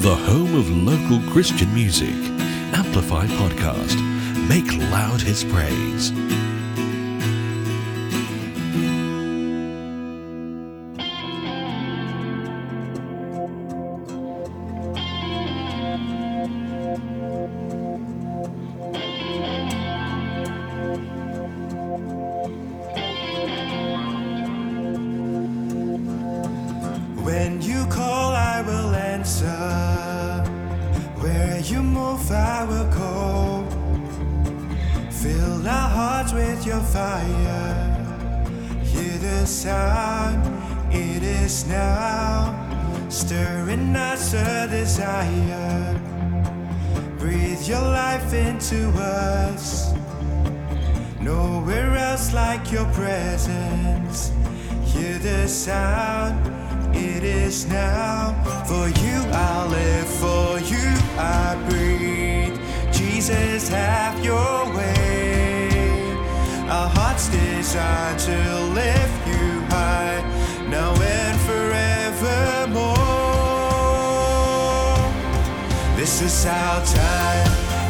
the home of local Christian music. Amplify Podcast. Make loud His praise.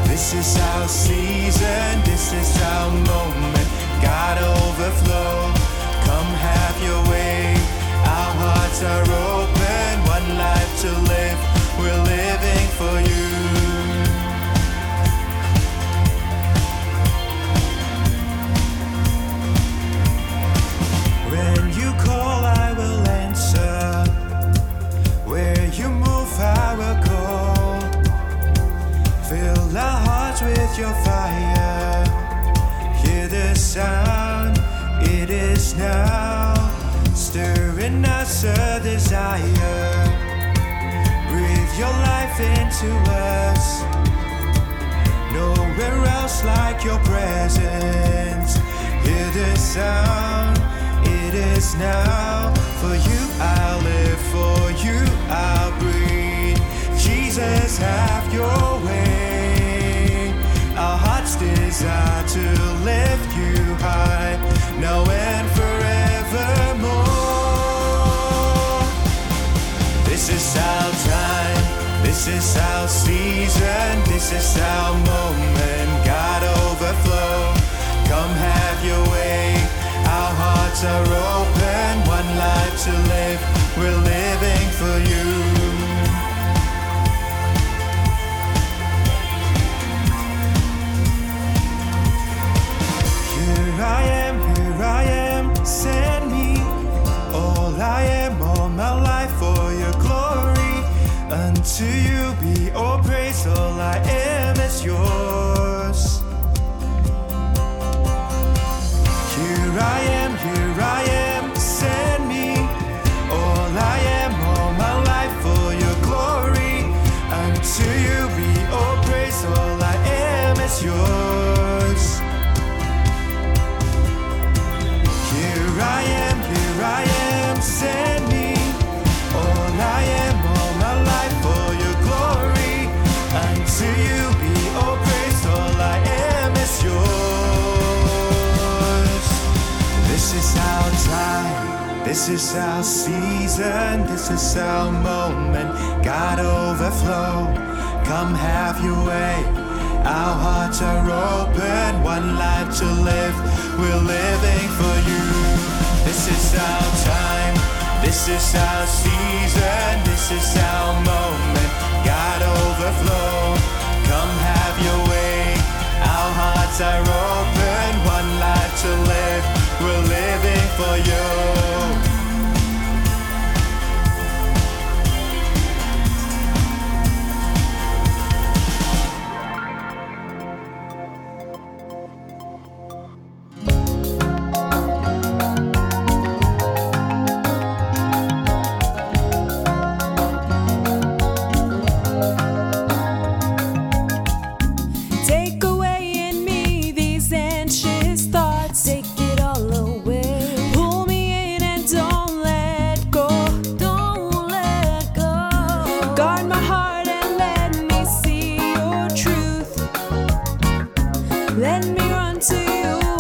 This is our season, this is our moment, God overflow, come have your way, our hearts are open, one life to live, we're living for you. This is our time, this is our season, this is our moment, God overflow, come have your way, our hearts are open, one life to live, we're living for you. Let me run to you, oh.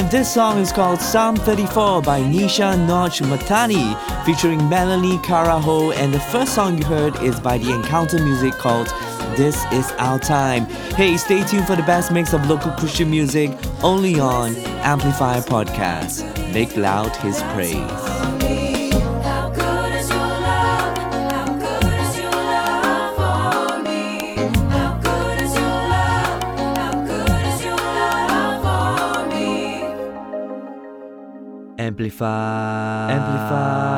And this song is called Psalm 34 by Nisha Noj Mathani, featuring Melanie Karahoe. And the first song you heard is by the Encounter Music called This Is Our Time. Hey, stay tuned for the best mix of local Christian music, only on Amplify Podcast. Make loud His praise. Amplify.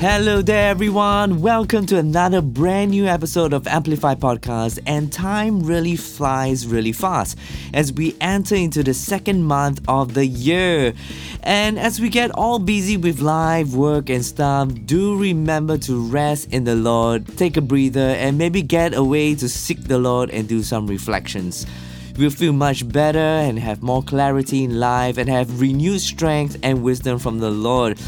Hello there, everyone. Welcome to another brand new episode of Amplify Podcast. And time really flies really fast as we enter into the second month of the year. And as we get all busy with life, work and stuff, do remember to rest in the Lord, take a breather, and maybe get away to seek the Lord and do some reflections. We'll feel much better and have more clarity in life and have renewed strength and wisdom from the Lord.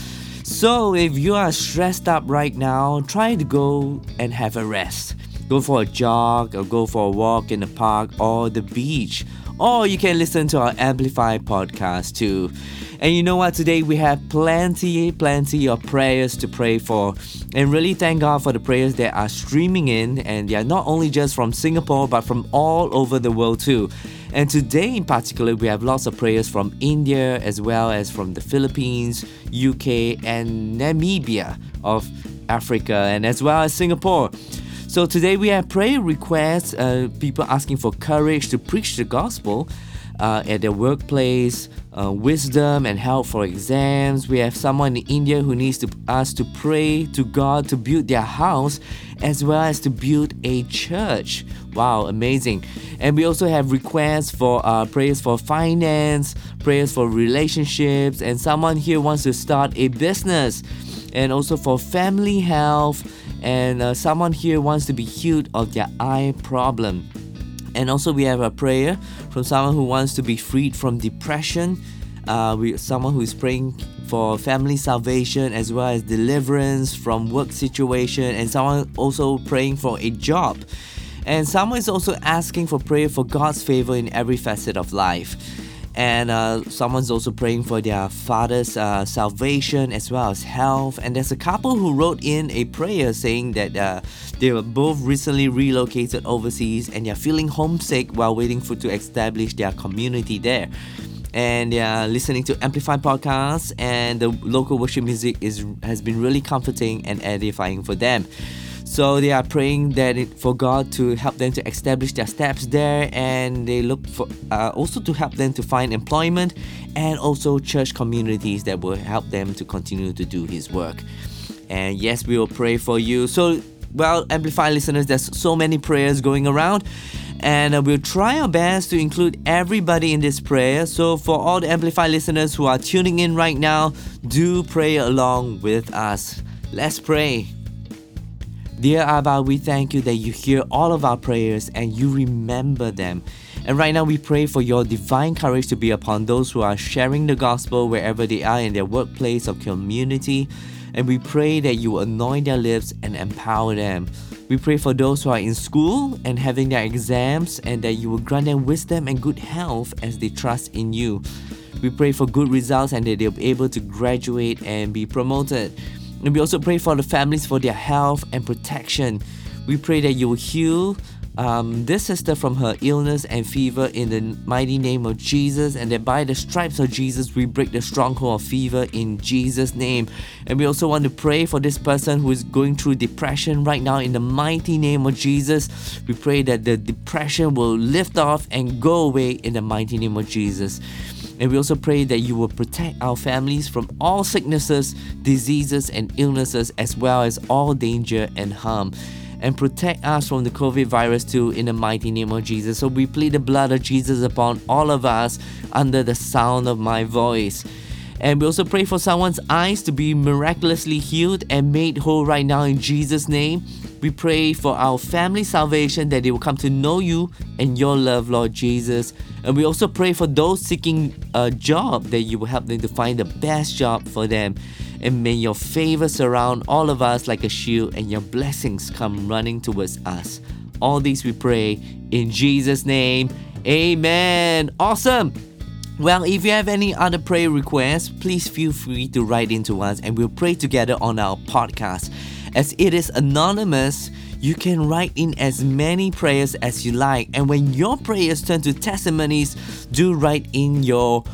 So if you are stressed up right now, try to go and have a rest. Go for a jog or go for a walk in the park or the beach. Or you can listen to our Amplify podcast too. And you know what? Today we have plenty of prayers to pray for. And really thank God for the prayers that are streaming in. And they are not only just from Singapore, but from all over the world too. And today in particular, we have lots of prayers from India, as well as from the Philippines, UK, and Namibia of Africa, and as well as Singapore. So today we have prayer requests, people asking for courage to preach the gospel at their workplace, wisdom and help for exams. We have someone in India who needs us to pray to God to build their house as well as to build a church. Wow, amazing. And we also have requests for prayers for finance, prayers for relationships, and someone here wants to start a business, and also for family health. And someone here wants to be healed of their eye problem. And also we have a prayer from someone who wants to be freed from depression. Someone who is praying for family salvation as well as deliverance from work situation. And someone also praying for a job. And someone is also asking for prayer for God's favor in every facet of life. And someone's also praying for their father's salvation as well as health. And there's a couple who wrote in a prayer saying that they were both recently relocated overseas and they're feeling homesick while waiting to establish their community there. And they are listening to Amplify Podcasts, and the local worship music has been really comforting and edifying for them. So they are praying for God to help them to establish their steps there, and they look for also to help them to find employment and also church communities that will help them to continue to do His work. And yes, we will pray for you. So, well, Amplify listeners, there's so many prayers going around, and we'll try our best to include everybody in this prayer. So for all the Amplify listeners who are tuning in right now, do pray along with us. Let's pray. Dear Abba, we thank you that you hear all of our prayers and you remember them. And right now we pray for your divine courage to be upon those who are sharing the gospel wherever they are in their workplace or community. And we pray that you anoint their lips and empower them. We pray for those who are in school and having their exams, and that you will grant them wisdom and good health as they trust in you. We pray for good results and that they'll be able to graduate and be promoted. And we also pray for the families for their health and protection. We pray that you will heal this sister from her illness and fever in the mighty name of Jesus, and that by the stripes of Jesus, we break the stronghold of fever in Jesus' name. And we also want to pray for this person who is going through depression right now in the mighty name of Jesus. We pray that the depression will lift off and go away in the mighty name of Jesus. And we also pray that you will protect our families from all sicknesses, diseases, and illnesses, as well as all danger and harm. And protect us from the COVID virus too, in the mighty name of Jesus. So we plead the blood of Jesus upon all of us under the sound of my voice. And we also pray for someone's eyes to be miraculously healed and made whole right now in Jesus' name. We pray for our family salvation, that they will come to know you and your love, Lord Jesus. And we also pray for those seeking a job, that you will help them to find the best job for them. And may your favor surround all of us like a shield, and your blessings come running towards us. All these we pray in Jesus' name. Amen. Awesome. Well, if you have any other prayer requests, please feel free to write into us and we'll pray together on our podcast. As it is anonymous, you can write in as many prayers as you like. And when your prayers turn to testimonies, do write in your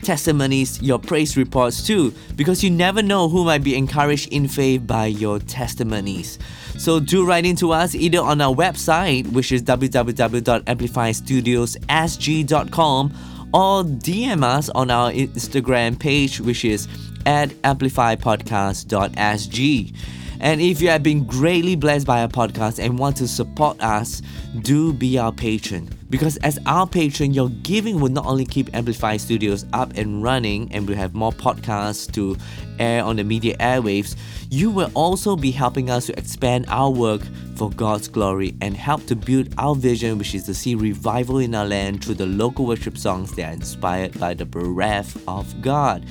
testimonies, your praise reports too, because you never know who might be encouraged in faith by your testimonies. So do write in to us either on our website, which is www.amplifystudiossg.com, or DM us on our Instagram page, which is @amplifypodcast.sg. And if you have been greatly blessed by our podcast and want to support us, do be our patron. Because as our patron, your giving will not only keep Amplify Studios up and running, and we'll have more podcasts to air on the media airwaves, you will also be helping us to expand our work for God's glory and help to build our vision, which is to see revival in our land through the local worship songs that are inspired by the breath of God.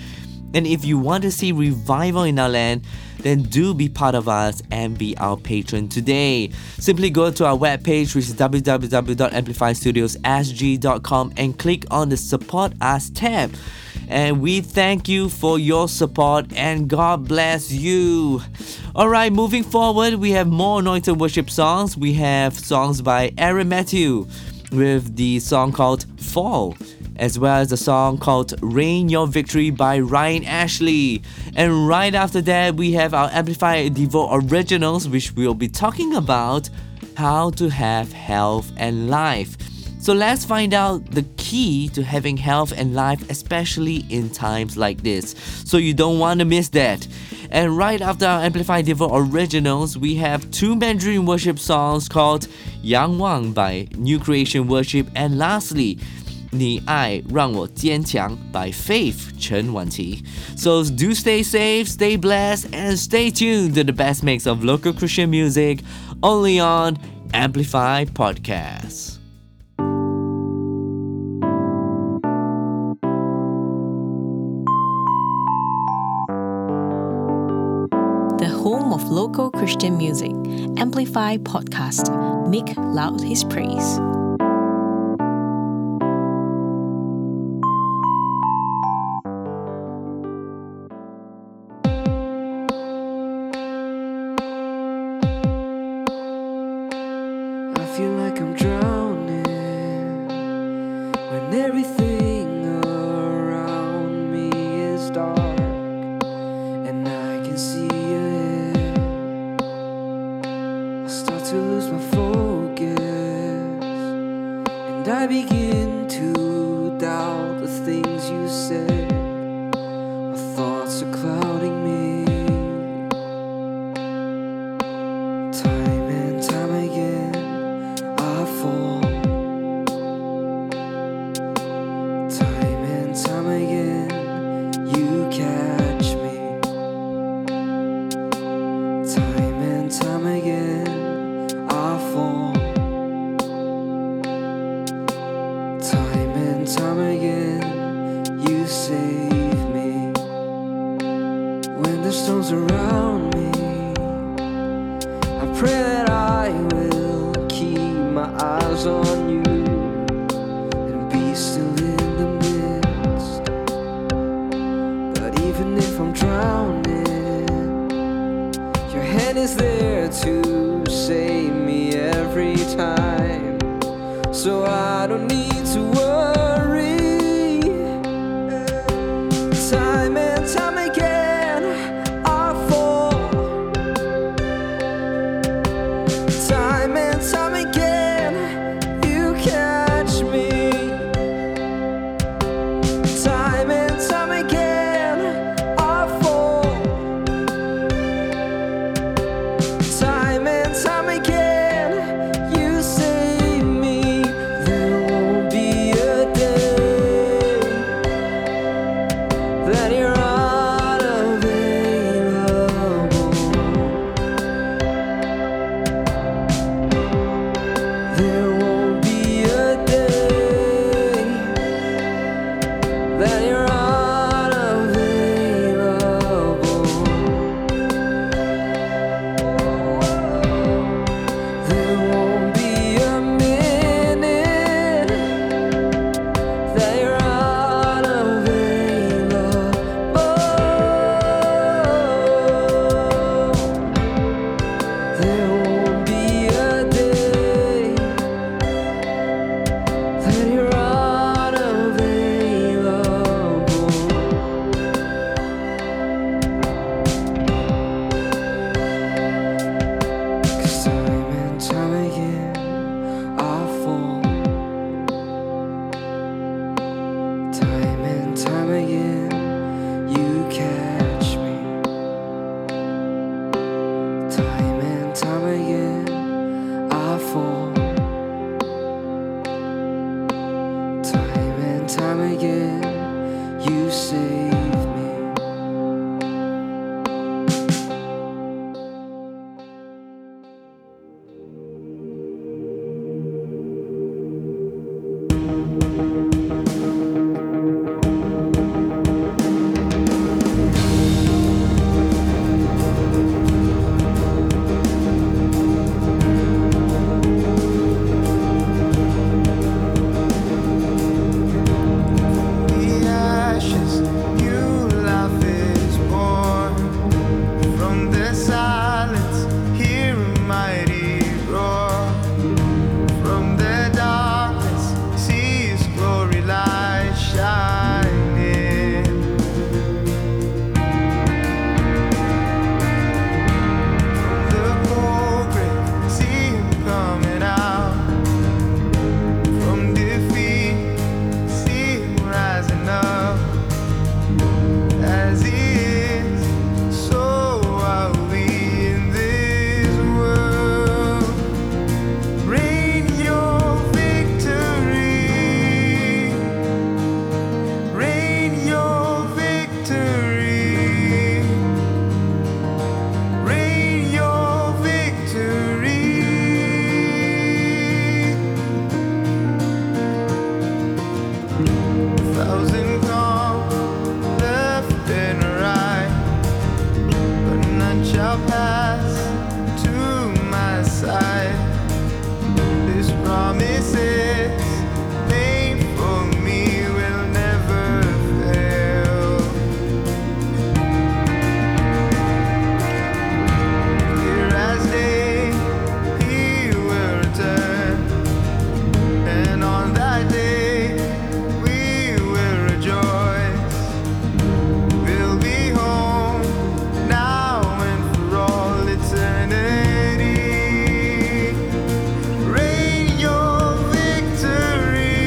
And if you want to see revival in our land, then do be part of us and be our patron today. Simply go to our webpage, which is www.amplifystudiossg.com, and click on the Support Us tab. And we thank you for your support, and God bless you. Alright, moving forward, we have more anointed worship songs. We have songs by Aaron Matthew with the song called Fall, as well as a song called Reign Your Victory by Ryan Ashley. And right after that, we have our Amplify Devo Originals, which we'll be talking about how to have health and life. So let's find out the key to having health and life, especially in times like this. So you don't want to miss that. And right after our Amplify Devo Originals, we have two Mandarin worship songs called Yang Wang by New Creation Worship, and lastly, 你爱让我坚强 by Faith Chen Wanqi. So do stay safe, stay blessed, and stay tuned to the best mix of local Christian music only on Amplify Podcast. The home of local Christian music, Amplify Podcast. Make loud His praise. Time again, you save me. There won't be a shall pass to my side. This promise is made for me, will never fail. Here as day he will return, and on that day we will rejoice. We'll be home now and for all eternity. Reign your victory,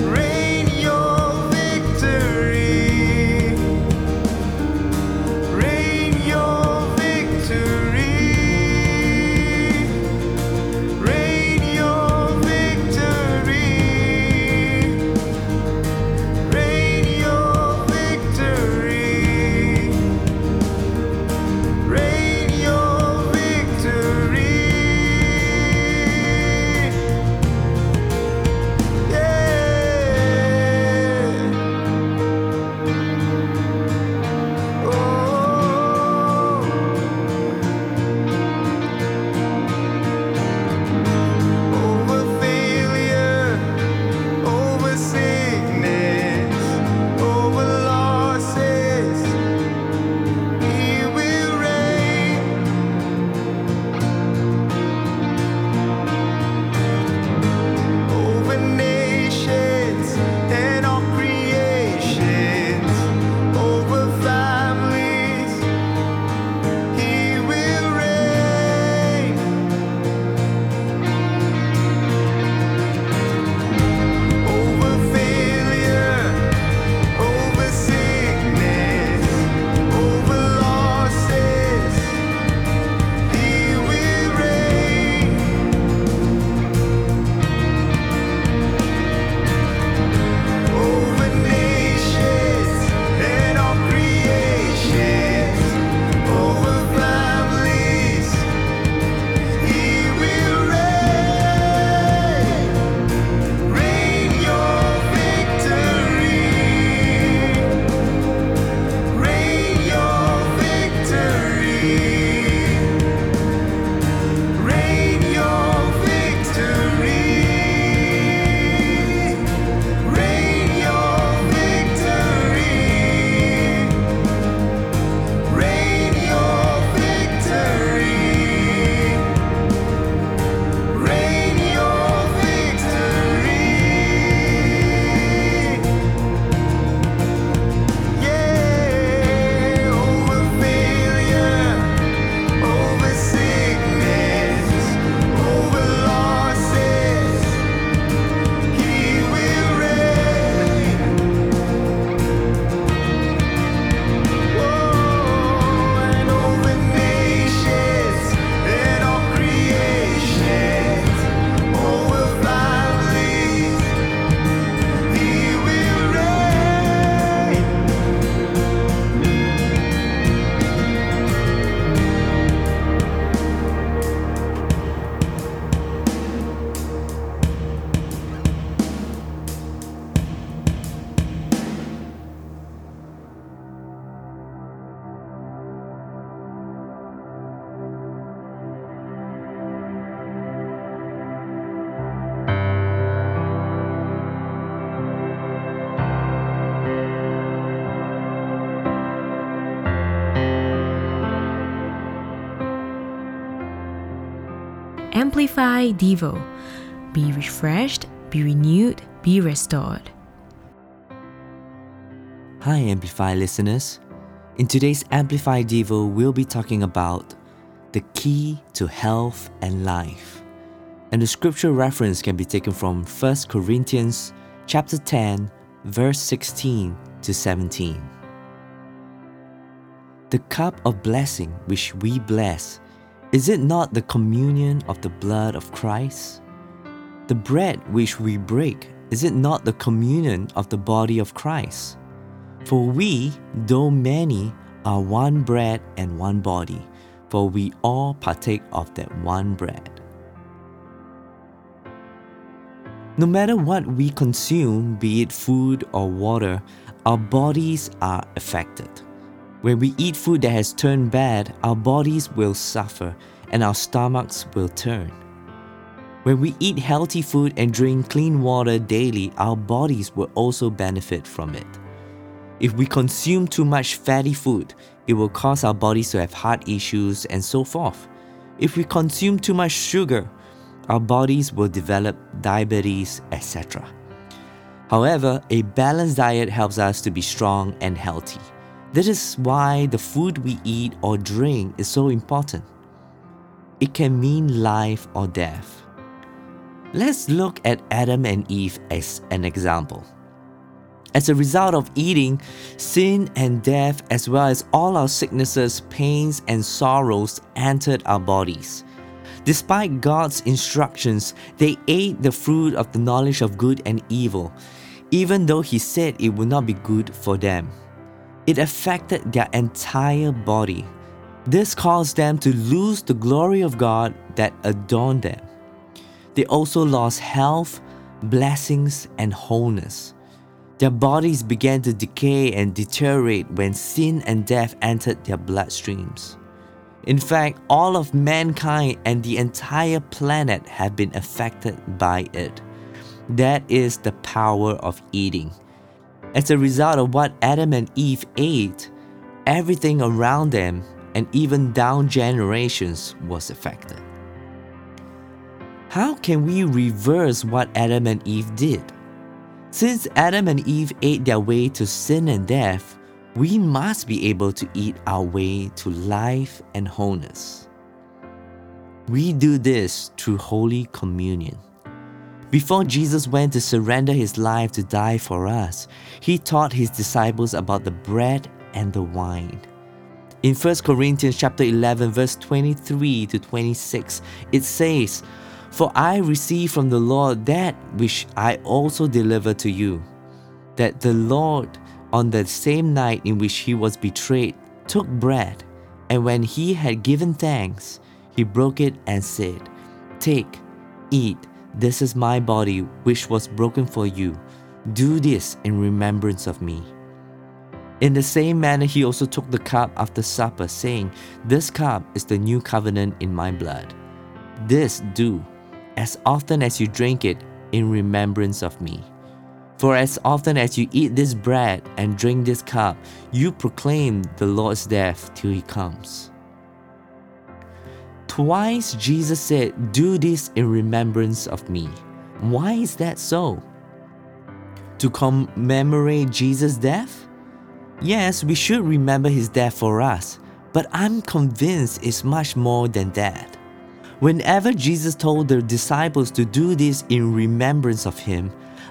reign your victory, reign your victory, reign your victory, reign your victory, reign your victory. Yeah. Oh. Over failure, over sickness, over losses, he will reign. Over nations and all creations, over families, he will reign. Over failure, over sickness, over losses, he will reign. Over nations and all creations, over families, he will reign. Reign your victory, reign your victory, reign your victory, reign your victory, reign your victory, reign your victory. Yeah, over failure, over sickness, over losses, he will reign. Whoa, and over nations and all creations, over families, he will reign. Amplify Devo. Be refreshed, be renewed, be restored. Hi Amplify listeners. In today's Amplify Devo, we'll be talking about the key to health and life. And the scripture reference can be taken from 1 Corinthians chapter 10, verse 16 to 17. The cup of blessing which we bless, is it not the communion of the blood of Christ? The bread which we break, is it not the communion of the body of Christ? For we, though many, are one bread and one body, for we all partake of that one bread. No matter what we consume, be it food or water, our bodies are affected. When we eat food that has turned bad, our bodies will suffer and our stomachs will turn. When we eat healthy food and drink clean water daily, our bodies will also benefit from it. If we consume too much fatty food, it will cause our bodies to have heart issues and so forth. If we consume too much sugar, our bodies will develop diabetes, etc. However, a balanced diet helps us to be strong and healthy. This is why the food we eat or drink is so important. It can mean life or death. Let's look at Adam and Eve as an example. As a result of eating, sin and death, as well as all our sicknesses, pains, and sorrows entered our bodies. Despite God's instructions, they ate the fruit of the knowledge of good and evil, even though He said it would not be good for them. It affected their entire body. This caused them to lose the glory of God that adorned them. They also lost health, blessings, and wholeness. Their bodies began to decay and deteriorate when sin and death entered their bloodstreams. In fact, all of mankind and the entire planet have been affected by it. That is the power of eating. As a result of what Adam and Eve ate, everything around them and even down generations was affected. How can we reverse what Adam and Eve did? Since Adam and Eve ate their way to sin and death, we must be able to eat our way to life and wholeness. We do this through Holy Communion. Before Jesus went to surrender His life to die for us, He taught His disciples about the bread and the wine. In 1 Corinthians chapter 11, verse 23 to 26, it says, "For I received from the Lord that which I also delivered to you, that the Lord, on the same night in which He was betrayed, took bread, and when He had given thanks, He broke it and said, 'Take, eat, this is my body which was broken for you. Do this in remembrance of me.' In the same manner He also took the cup after supper, saying, 'This cup is the new covenant in my blood. This do, as often as you drink it, in remembrance of me. For as often as you eat this bread and drink this cup, you proclaim the Lord's death till He comes.'" Twice Jesus said, "Do this in remembrance of me." Why is that so? To commemorate Jesus' death? Yes, we should remember His death for us, but I'm convinced it's much more than that. Whenever Jesus told the disciples to do this in remembrance of Him,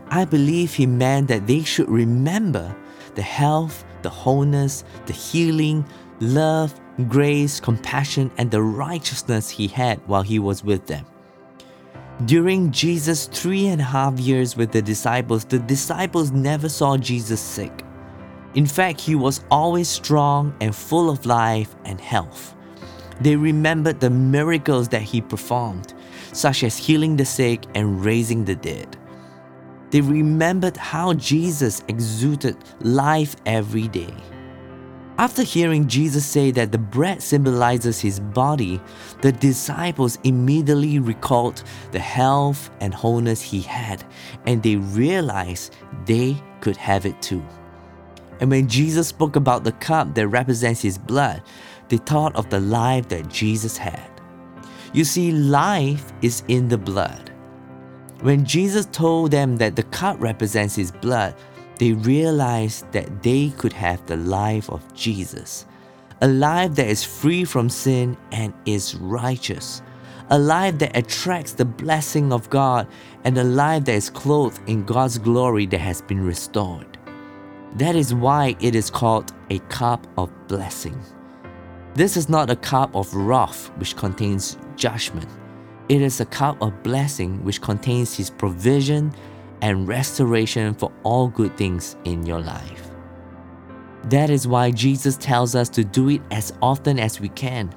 I believe He meant that they should remember the health, the wholeness, the healing, love, grace, compassion, and the righteousness He had while He was with them. During Jesus' 3.5 years with the disciples never saw Jesus sick. In fact, He was always strong and full of life and health. They remembered the miracles that He performed, such as healing the sick and raising the dead. They remembered how Jesus exuded life every day. After hearing Jesus say that the bread symbolizes His body, the disciples immediately recalled the health and wholeness He had, and they realized they could have it too. And when Jesus spoke about the cup that represents His blood, they thought of the life that Jesus had. You see, life is in the blood. When Jesus told them that the cup represents His blood, they realized that they could have the life of Jesus, a life that is free from sin and is righteous, a life that attracts the blessing of God, and a life that is clothed in God's glory that has been restored. That is why it is called a cup of blessing. This is not a cup of wrath which contains judgment. It is a cup of blessing which contains His provision and restoration for all good things in your life. That is why Jesus tells us to do it as often as we can.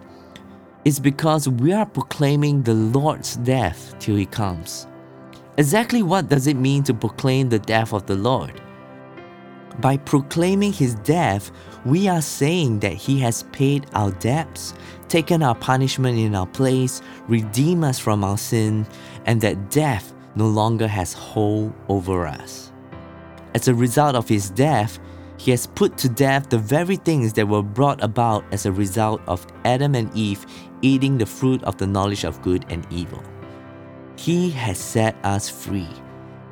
It's because we are proclaiming the Lord's death till He comes. Exactly what does it mean to proclaim the death of the Lord? By proclaiming his death, we are saying that he has paid our debts, taken our punishment in our place, redeemed us from our sin, and that death no longer has hold over us. As a result of his death, he has put to death the very things that were brought about as a result of Adam and Eve eating the fruit of the knowledge of good and evil. He has set us free,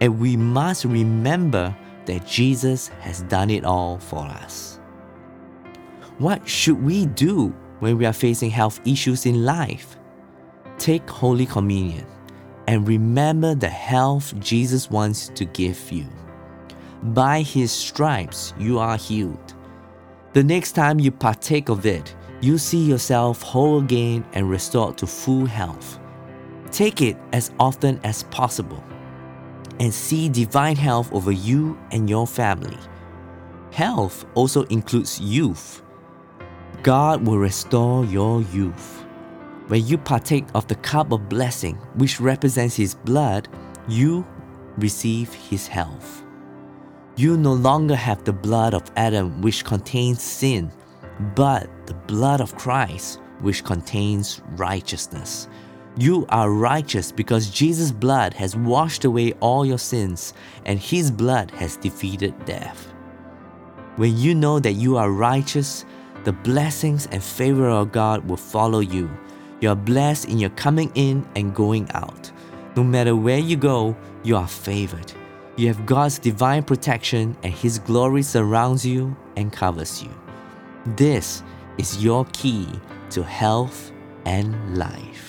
and we must remember that Jesus has done it all for us. What should we do when we are facing health issues in life? Take Holy Communion and remember the health Jesus wants to give you. By His stripes you are healed. The next time you partake of it, you see yourself whole again and restored to full health. Take it as often as possible and see divine health over you and your family. Health also includes youth. God will restore your youth. When you partake of the cup of blessing, which represents His blood, you receive His health. You no longer have the blood of Adam, which contains sin, but the blood of Christ, which contains righteousness. You are righteous because Jesus' blood has washed away all your sins, and His blood has defeated death. When you know that you are righteous, the blessings and favor of God will follow you. You are blessed in your coming in and going out. No matter where you go, you are favored. You have God's divine protection, and His glory surrounds you and covers you. This is your key to health and life.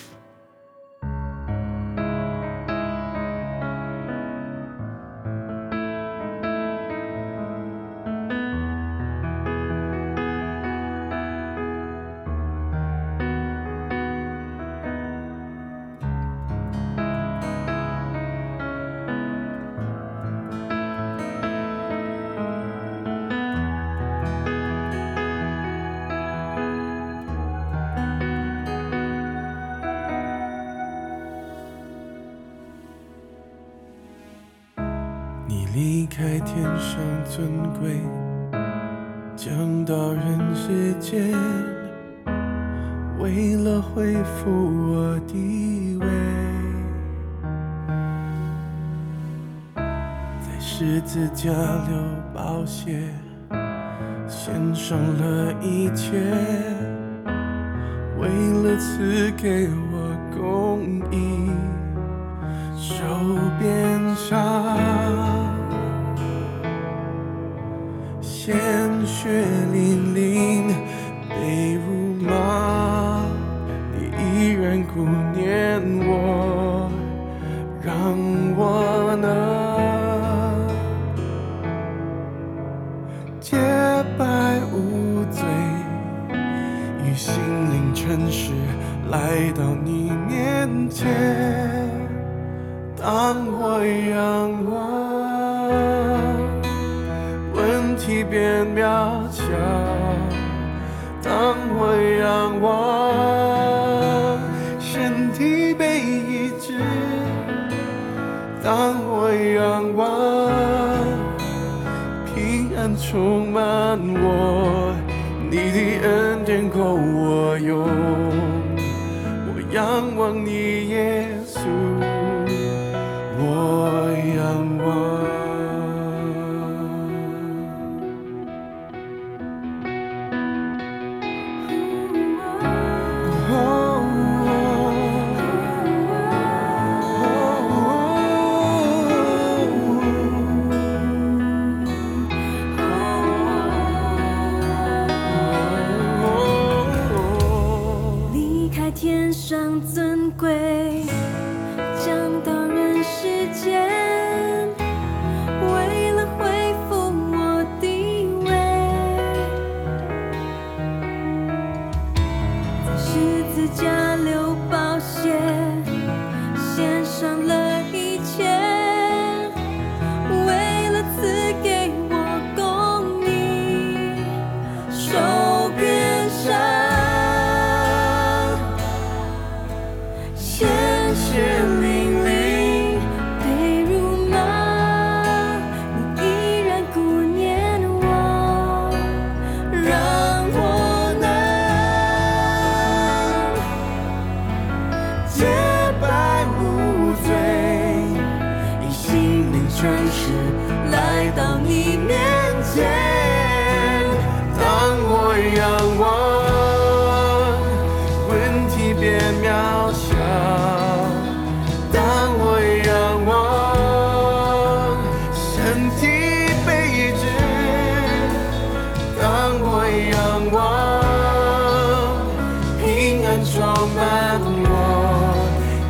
满我，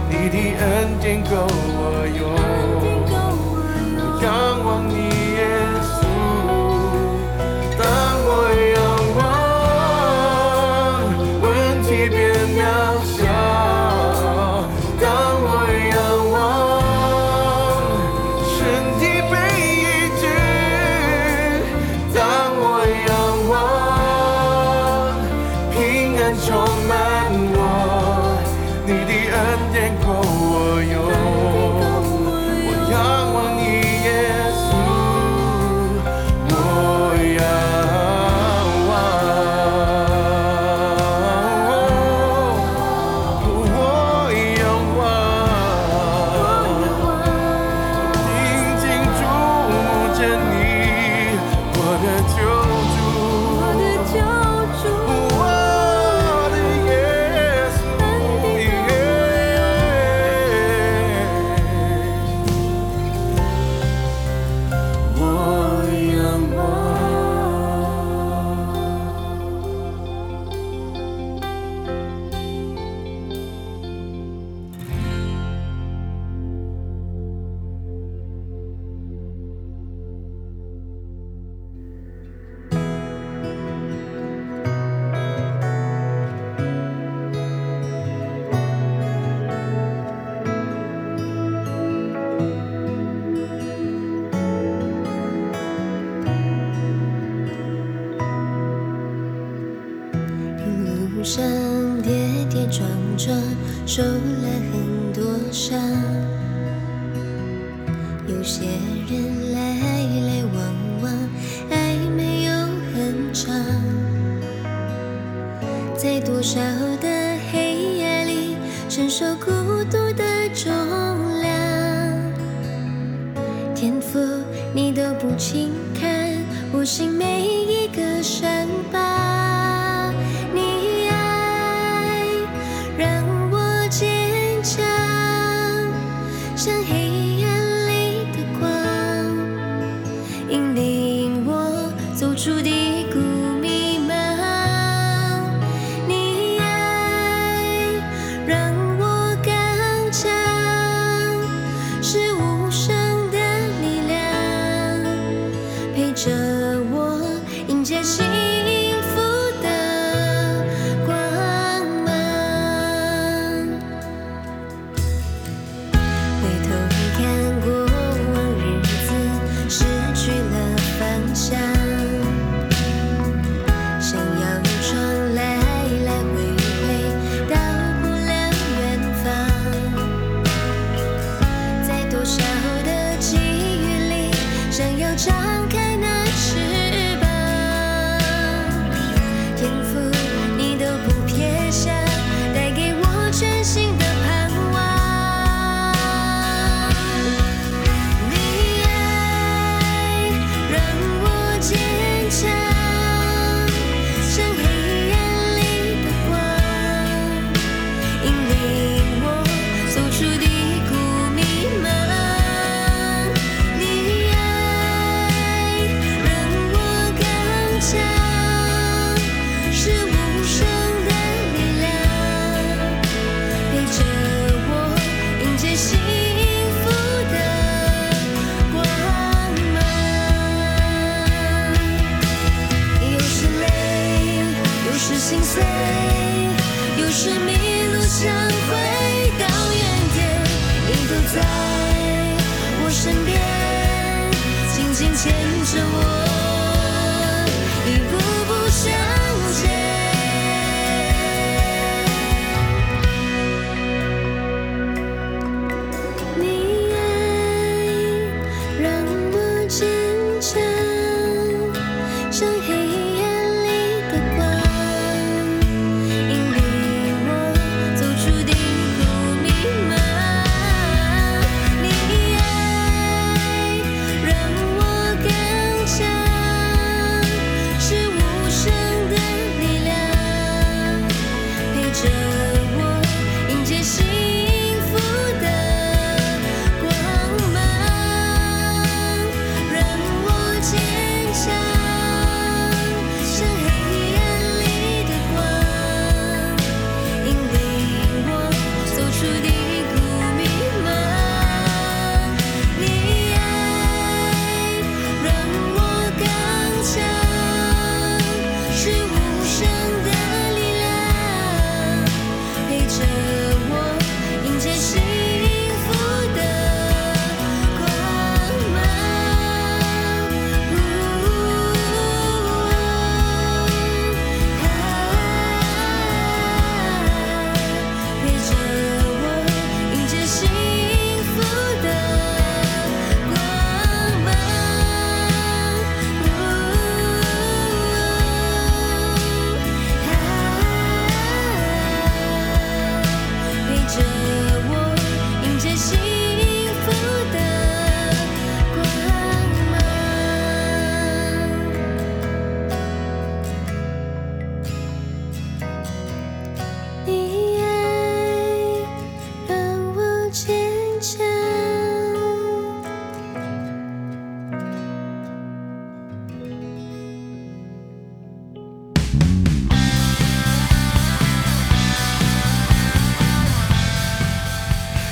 你的恩典够我用。我仰望你耶稣，当我仰望，问题变渺小。当我仰望，身体被医治。当我仰望，平安充满我，你的恩典够我用。受了很多伤，有些人来来往往，爱没有很长，在多少的黑夜里承受孤独的重量，天父你都不轻看我心每一个伤疤。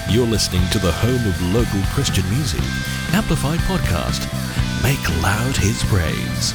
You're listening to the home of local Christian music, Amplified Podcast. Make loud his praise.